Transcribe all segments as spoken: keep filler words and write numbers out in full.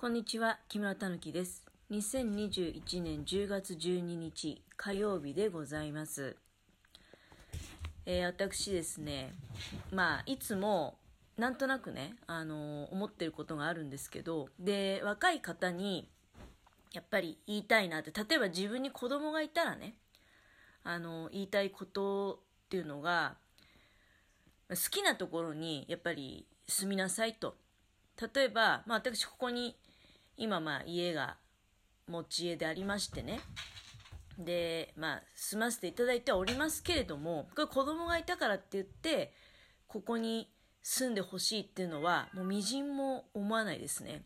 こんにちは、木村たぬきです。にせんにじゅういちねんじゅうがつじゅうににち火曜日でございます。えー、私ですね、まあいつもなんとなくね、あのー、思ってることがあるんですけど、で若い方にやっぱり言いたいなって、例えば自分に子供がいたらね、あのー、言いたいことっていうのが、好きなところにやっぱり住みなさいと。例えば、まあ、私ここに今まあ家が持ち家でありましてね、でまあ住ませていただいてはおりますけれども、これ子供がいたからって言ってここに住んでほしいっていうのはもうみじんも思わないですね。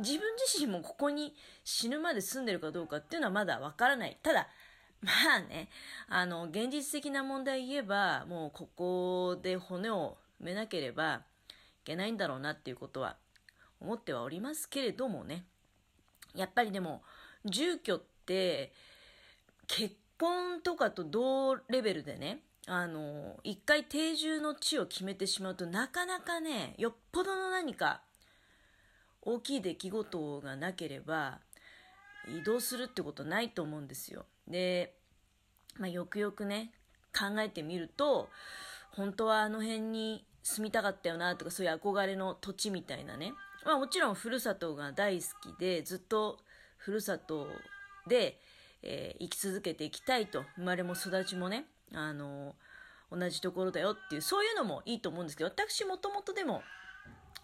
自分自身もここに死ぬまで住んでるかどうかっていうのはまだわからない。ただまあね、あの現実的な問題言えば、もうここで骨を埋めなければいけないんだろうなっていうことは思ってはおりますけれどもね、やっぱりでも住居って結婚とかと同レベルでね、あの一回定住の地を決めてしまうと、なかなかね、よっぽどの何か大きい出来事がなければ移動するってことないと思うんですよ。で、まあ、よくよくね考えてみると、本当はあの辺に住みたかったよなとか、そういう憧れの土地みたいなね、まあ、もちろんふるさとが大好きで、ずっとふるさとで、えー、生き続けていきたいと、生まれも育ちもね、あのー、同じところだよっていう、そういうのもいいと思うんですけど、私もともとでも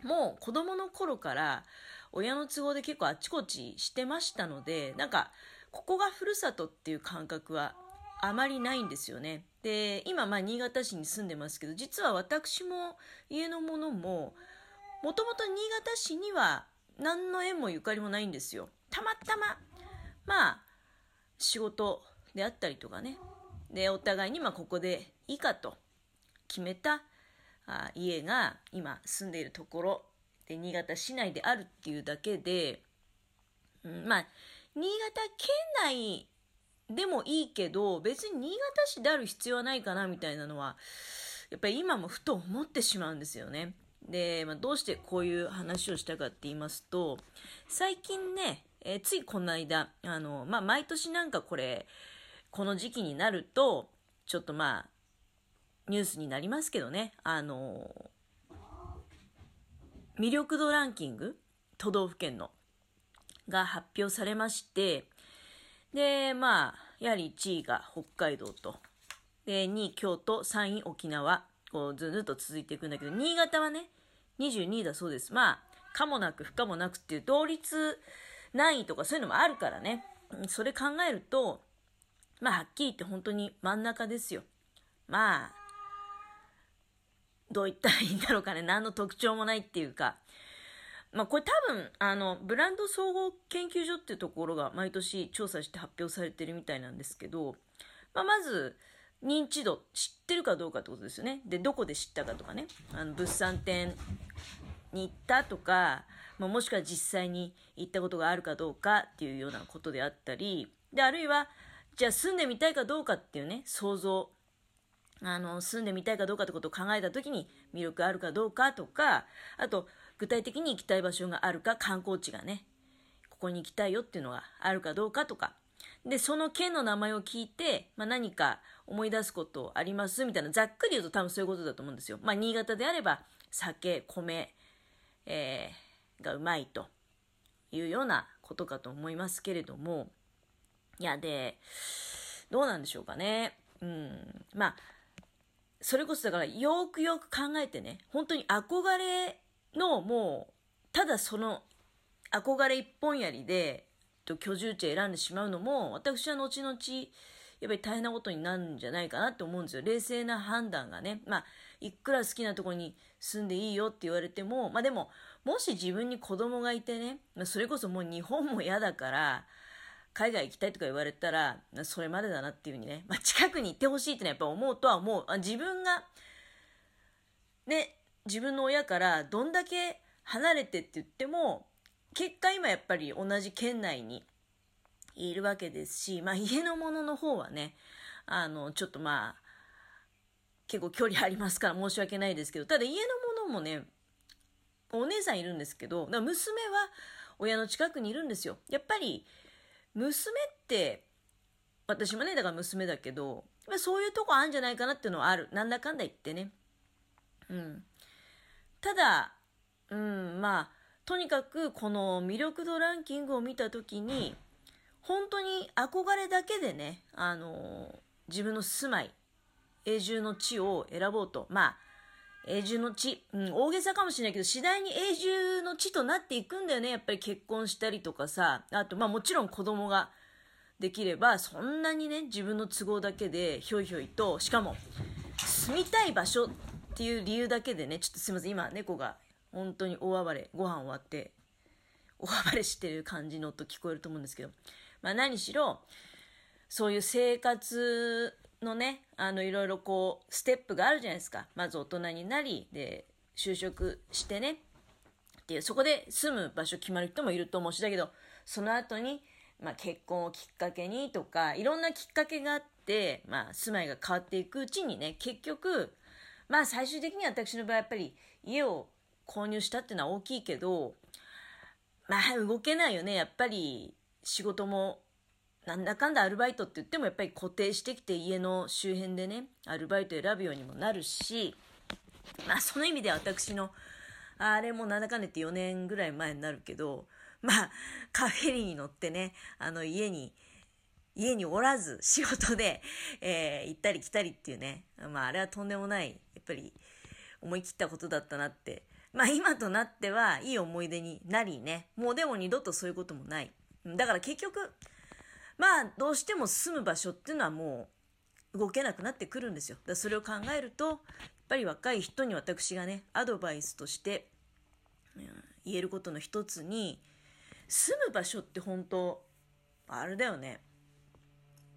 もう子供の頃から親の都合で結構あちこちしてましたので、なんかここがふるさとっていう感覚はあまりないんですよね。で今まあ新潟市に住んでますけど、実は私も家のものももともと新潟市には何の縁もゆかりもないんですよ。たまたままあ仕事であったりとかね、でお互いにまあここでいいかと決めたあ家が今住んでいるところで新潟市内であるっていうだけで、うん、まあ新潟県内でもいいけど、別に新潟市である必要はないかなみたいなのはやっぱり今もふと思ってしまうんですよね。で、まあ、どうしてこういう話をしたかって言いますと、最近ね、えー、ついこの間あの、まあ、毎年なんかこれこの時期になるとちょっとまあニュースになりますけどね、あのー、魅力度ランキング、都道府県のが発表されまして、でまあやはりいちいが北海道と、でにい京都、さんい沖縄、こうずずっと続いていくんだけど、新潟はねにじゅうにいだそうです。まあ可もなく不可もなくっていう同率何位とかそういうのもあるからね、それ考えるとまあはっきり言って本当に真ん中ですよ。まあどう言ったらいいんだろうかね、何の特徴もないっていうか、まあ、これ多分あのブランド総合研究所っていうところが毎年調査して発表されてるみたいなんですけど、まあ、まず認知度、知ってるかどうかってことですよね。でどこで知ったかとかね、あの物産展に行ったとか、まあ、もしくは実際に行ったことがあるかどうかっていうようなことであったりで、あるいはじゃあ住んでみたいかどうかっていうね、想像、あの住んでみたいかどうかってことを考えた時に魅力あるかどうかとか、あと具体的に行きたい場所があるか、観光地がねここに行きたいよっていうのがあるかどうかとかで、その県の名前を聞いて、まあ、何か思い出すことありますみたいな、ざっくり言うと多分そういうことだと思うんですよ。まあ、新潟であれば酒、米、えー、がうまいというようなことかと思いますけれども、いやでどうなんでしょうかね。うん、まあそれこそだからよくよく考えてね、本当に憧れのもうただその憧れ一本やりで居住地を選んでしまうのも、私は後々やっぱり大変なことになるんじゃないかなと思うんですよ。冷静な判断がね、まあいくら好きなところに住んでいいよって言われても、まあでももし自分に子供がいてね、それこそもう日本も嫌だから海外行きたいとか言われたらそれまでだなっていう風にね、まあ、近くに行ってほしいってのはやっぱ思うとは思う。自分がね、自分の親からどんだけ離れてって言っても結果今やっぱり同じ県内にいるわけですし、まあ、家のものの方はね、あのちょっとまあ結構距離ありますから申し訳ないですけど、ただ家のものもね、お姉さんいるんですけど、だから娘は親の近くにいるんですよ。やっぱり娘って、私もね、だから娘だけど、そういうとこあるんじゃないかなっていうのはある。なんだかんだ言ってね。うん。ただ、うん、まあ、とにかくこの魅力度ランキングを見たときに、本当に憧れだけでね、あのー、自分の住まい、永住の地を選ぼうと。まあ、永住の地、うん、大げさかもしれないけど、次第に永住の地となっていくんだよね。やっぱり結婚したりとかさ、あと、まあもちろん子供ができれば、そんなにね、自分の都合だけで、ひょいひょいと、しかも、住みたい場所っていう理由だけでね、ちょっとすいません、今猫が本当に大暴れ、ご飯終わって、大暴れしてる感じの音聞こえると思うんですけど、まあ何しろ、そういう生活のね、あのいろいろこうステップがあるじゃないですか。まず大人になりで就職してねっていう、そこで住む場所決まる人もいると思うし、だけどその後に、まあ、結婚をきっかけにとかいろんなきっかけがあって、まあ、住まいが変わっていくうちにね、結局まあ最終的に私の場合やっぱり家を購入したっていうのは大きいけど、まあ動けないよね。やっぱり仕事もなんだかんだアルバイトって言ってもやっぱり固定してきて、家の周辺でねアルバイト選ぶようにもなるし、まあその意味では私のあれもなんだかんだってよねんぐらい前になるけど、まあカフェリーに乗ってね、あの家に家におらず仕事で、えー、行ったり来たりっていうね、まああれはとんでもないやっぱり思い切ったことだったなって、まあ今となってはいい思い出になりね、もうでも二度とそういうこともない。だから結局まあどうしても住む場所っていうのはもう動けなくなってくるんですよ。だからそれを考えるとやっぱり若い人に私がねアドバイスとして言えることの一つに、住む場所って本当あれだよね、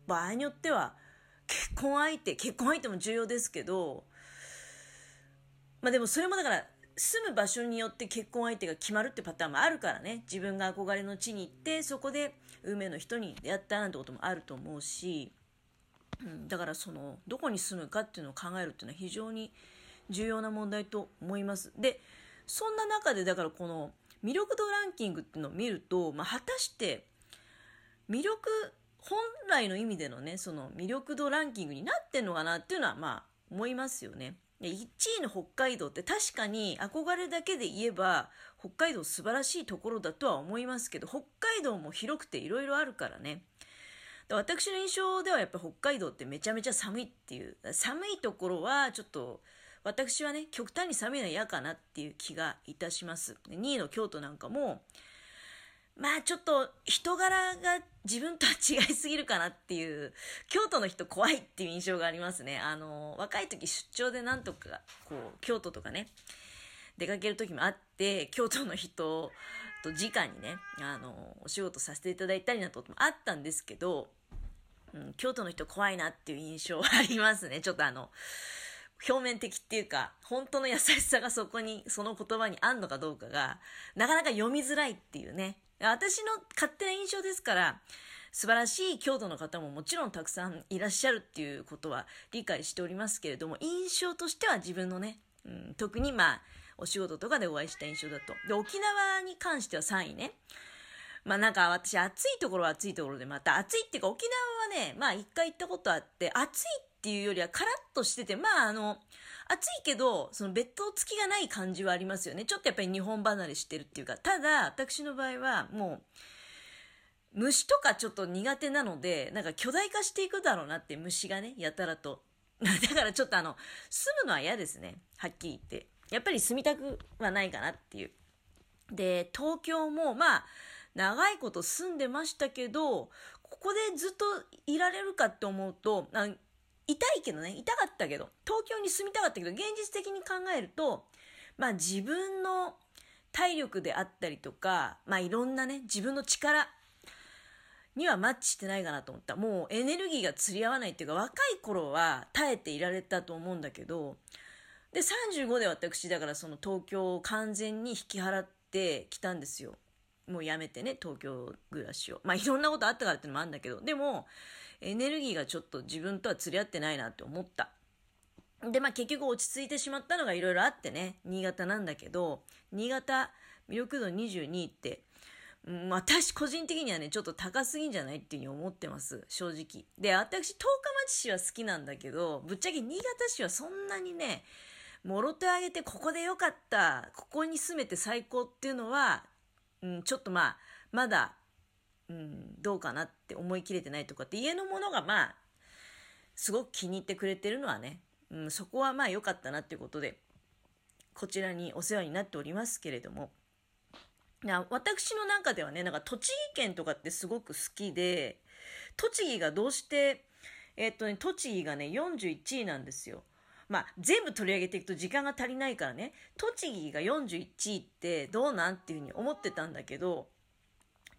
場合によっては結婚相手結婚相手も重要ですけど、まあでもそれもだから住む場所によって結婚相手が決まるってパターンもあるからね。自分が憧れの地に行ってそこで運命の人に出会ったなんてこともあると思うし、うん、だからそのどこに住むかっていうのを考えるっていうのは非常に重要な問題と思います。でそんな中でだからこの魅力度ランキングっていうのを見ると、まあ、果たして魅力本来の意味でのねその魅力度ランキングになってんのかなっていうのはまあ思いますよね。いちいの北海道って確かに憧れだけで言えば北海道素晴らしいところだとは思いますけど、北海道も広くていろいろあるからね。だから私の印象ではやっぱ北海道ってめちゃめちゃ寒いっていう、寒いところはちょっと私はね極端に寒いのは嫌かなっていう気がいたします。にいの京都なんかもまあちょっと人柄が自分とは違いすぎるかなっていう、京都の人怖いっていう印象がありますね。あの若い時出張でなんとかこう京都とかね出かける時もあって、京都の人と直にねあのお仕事させていただいたりなんてこともあったんですけど、うん、京都の人怖いなっていう印象はありますね。ちょっとあの表面的っていうか本当の優しさがそこにその言葉にあんのかどうかがなかなか読みづらいっていうね、私の勝手な印象ですから。素晴らしい郷土の方ももちろんたくさんいらっしゃるっていうことは理解しておりますけれども、印象としては自分のね、うん、特にまあお仕事とかでお会いした印象だと。で沖縄に関してはさんいね。まあなんか私暑いところは暑いところで、また暑いっていうか沖縄はねまあ一回行ったことあって、暑いっていうよりはカラッとしてて、まああの暑いけどその別途付きがない感じはありますよね。ちょっとやっぱり日本離れしてるっていうか。ただ私の場合はもう虫とかちょっと苦手なので、なんか巨大化していくだろうなって、虫がねやたらとだからちょっとあの住むのは嫌ですね、はっきり言って。やっぱり住みたくはないかなっていう。で東京もまあ長いこと住んでましたけど、ここでずっといられるかって思うと、あ痛いけどね、痛かったけど、東京に住みたかったけど、現実的に考えると、まあ自分の体力であったりとか、まあいろんなね、自分の力にはマッチしてないかなと思った。もうエネルギーが釣り合わないっていうか、若い頃は耐えていられたと思うんだけど、で、さんじゅうごで私、だからその東京を完全に引き払ってきたんですよ。もうやめてね、東京暮らしを。まあいろんなことあったからってのもあるんだけど、でも、エネルギーがちょっと自分とは釣り合ってないなって思った。で、まあ結局落ち着いてしまったのがいろいろあってね、新潟なんだけど、新潟魅力度にじゅうにいって、私個人的にはねちょっと高すぎんじゃないっていうふうに思ってます、正直で。私十日町市は好きなんだけど、ぶっちゃけ新潟市はそんなにねもろ手あげてここでよかった、ここに住めて最高っていうのは、うん、ちょっとまあまだ、うん、どうかなって思い切れてないとかって、家のものがまあすごく気に入ってくれてるのはね、うん、そこはまあ良かったなっていうことでこちらにお世話になっておりますけれども、な私の中ではね、なんか栃木県とかってすごく好きで、栃木がどうして、えーっとね、栃木がねよんじゅういちいなんですよ。まあ全部取り上げていくと時間が足りないからね、栃木がよんじゅういちいってどうなんっていうふうに思ってたんだけど、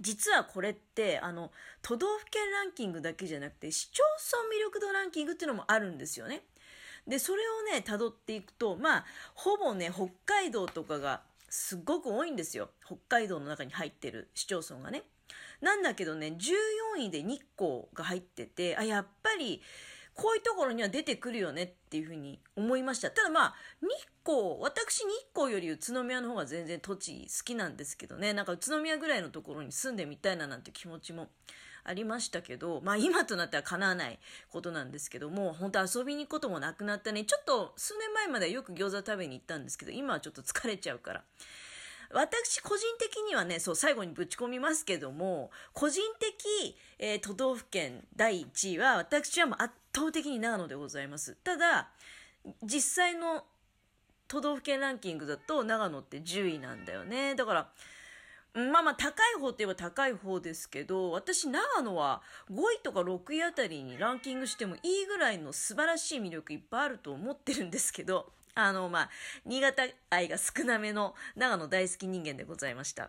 実はこれってあの都道府県ランキングだけじゃなくて市町村魅力度ランキングっていうのもあるんですよね。でそれをね辿っていくと、まあほぼね北海道とかがすごく多いんですよ。北海道の中に入ってる市町村がね。なんだけどね、じゅうよんいで日光が入ってて、あ、やっぱりこういうところには出てくるよねっていうふうに思いました。ただまあ日光、私日光より宇都宮の方が全然栃木好きなんですけどね。なんか宇都宮ぐらいのところに住んでみたいななんて気持ちもありましたけど、まあ今となっては叶わないことなんですけども、本当遊びに行くこともなくなったね。ちょっと数年前まではよく餃子食べに行ったんですけど、今はちょっと疲れちゃうから、私個人的にはね、そう最後にぶち込みますけども、個人的、えー、都道府県だいいちいは私はもう圧倒的に長野でございます。ただ実際の都道府県ランキングだと長野ってじゅういなんだよね。だからまあまあ高い方といえば高い方ですけど、私長野はごいとかろくいあたりにランキングしてもいいぐらいの素晴らしい魅力いっぱいあると思ってるんですけど、あのまあ新潟愛が少なめの長野大好き人間でございました。